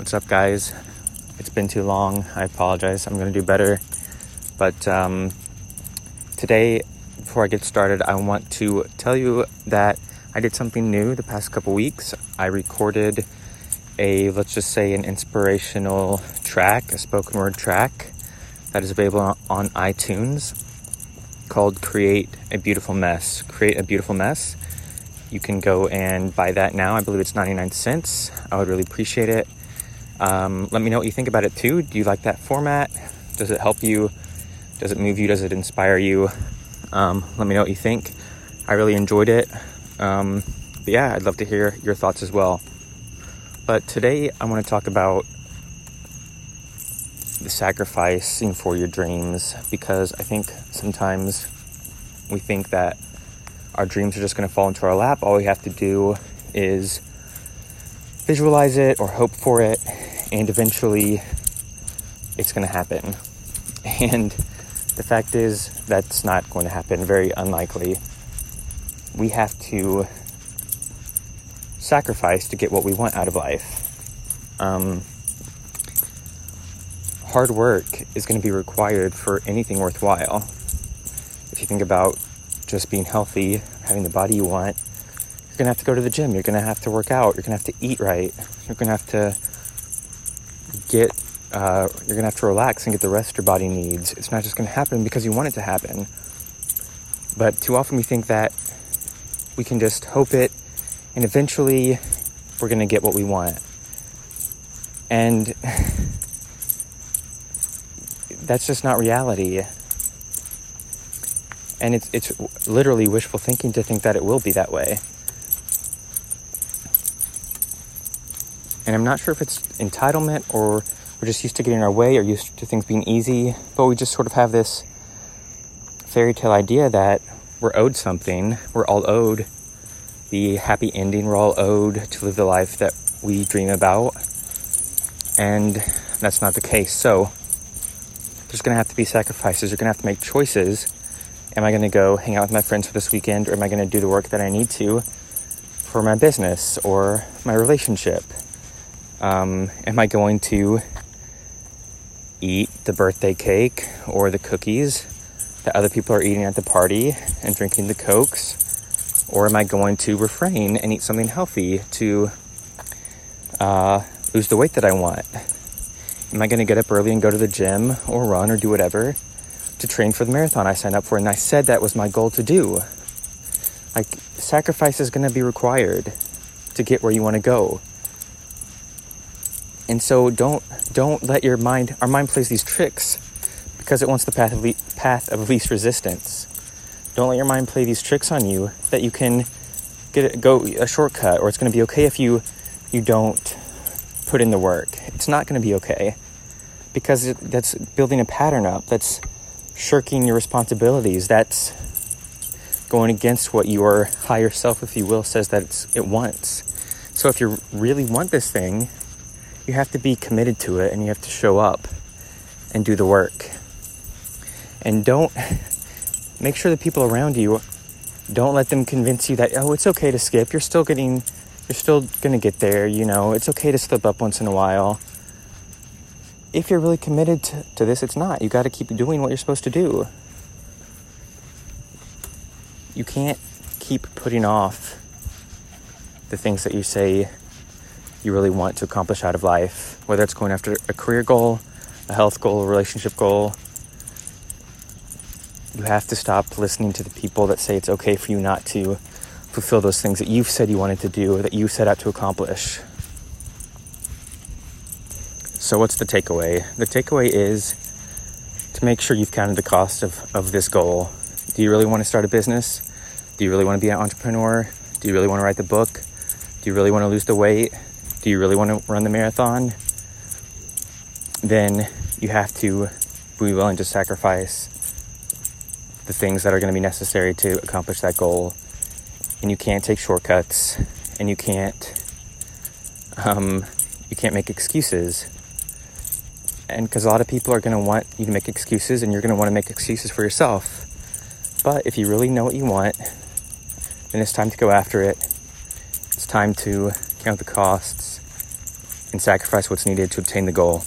What's up, guys? It's been too long. I apologize. I'm going to do better. But today, before I get started, I want to tell you that I did something new the past couple weeks. I recorded an inspirational track, a spoken word track that is available on iTunes called Create a Beautiful Mess. Create a Beautiful Mess. You can go and buy that now. I believe it's 99 cents. I would really appreciate it. Let me know what you think about it too. Do you like that format? Does it help you? Does it move you? Does it inspire you? Let me know what you think. I really enjoyed it. But yeah, I'd love to hear your thoughts as well. But today I want to talk about the sacrificing for your dreams, because I think sometimes we think that our dreams are just going to fall into our lap. All we have to do is visualize it or hope for it, and eventually it's going to happen. And the fact is, that's not going to happen, very unlikely. We have to sacrifice to get what we want out of life. Hard work is going to be required for anything worthwhile. If you think about just being healthy, having the body you want, you're going to have to go to the gym, you're going to have to work out, you're going to have to eat right, you're going to have to get, you're going to have to relax and get the rest your body needs. It's not just going to happen because you want it to happen. But too often we think that we can just hope it, and eventually, we're going to get what we want. And that's just not reality. And it's literally wishful thinking to think that it will be that way. And I'm not sure if it's entitlement, or we're just used to getting our way, or used to things being easy. But we just sort of have this fairy tale idea that we're owed something. We're all owed the happy ending, we're all owed to live the life that we dream about, and that's not the case. So there's gonna have to be sacrifices. You're gonna have to make choices. Am I gonna go hang out with my friends for this weekend, or am I gonna do the work that I need to for my business or my relationship? Am I going to eat the birthday cake or the cookies that other people are eating at the party and drinking the Cokes? Or am I going to refrain and eat something healthy to lose the weight that I want? Am I going to get up early and go to the gym or run or do whatever to train for the marathon I signed up for and I said that was my goal to do? Like, sacrifice is going to be required to get where you want to go. And so don't let our mind plays these tricks because it wants the path of least resistance. Don't let your mind play these tricks on you that you can go a shortcut, or it's going to be okay if you don't put in the work. It's not going to be okay, because that's building a pattern up. That's shirking your responsibilities. That's going against what your higher self, if you will, says that it wants. So if you really want this thing, you have to be committed to it, and you have to show up and do the work. And don't... Make sure the people around you, don't let them convince you that, oh, it's okay to skip. You're still going to get there. You know, it's okay to slip up once in a while. If you're really committed to this, it's not. You got to keep doing what you're supposed to do. You can't keep putting off the things that you say you really want to accomplish out of life, whether it's going after a career goal, a health goal, a relationship goal. You have to stop listening to the people that say it's okay for you not to fulfill those things that you've said you wanted to do or that you set out to accomplish. So what's the takeaway? The takeaway is to make sure you've counted the cost of this goal. Do you really want to start a business? Do you really want to be an entrepreneur? Do you really want to write the book? Do you really want to lose the weight? Do you really want to run the marathon? Then you have to be willing to sacrifice the things that are going to be necessary to accomplish that goal, and you can't take shortcuts, and you can't make excuses. And because a lot of people are going to want you to make excuses, and you're going to want to make excuses for yourself. But if you really know what you want, then it's time to go after it. It's time to count the costs. and sacrifice what's needed to obtain the goal.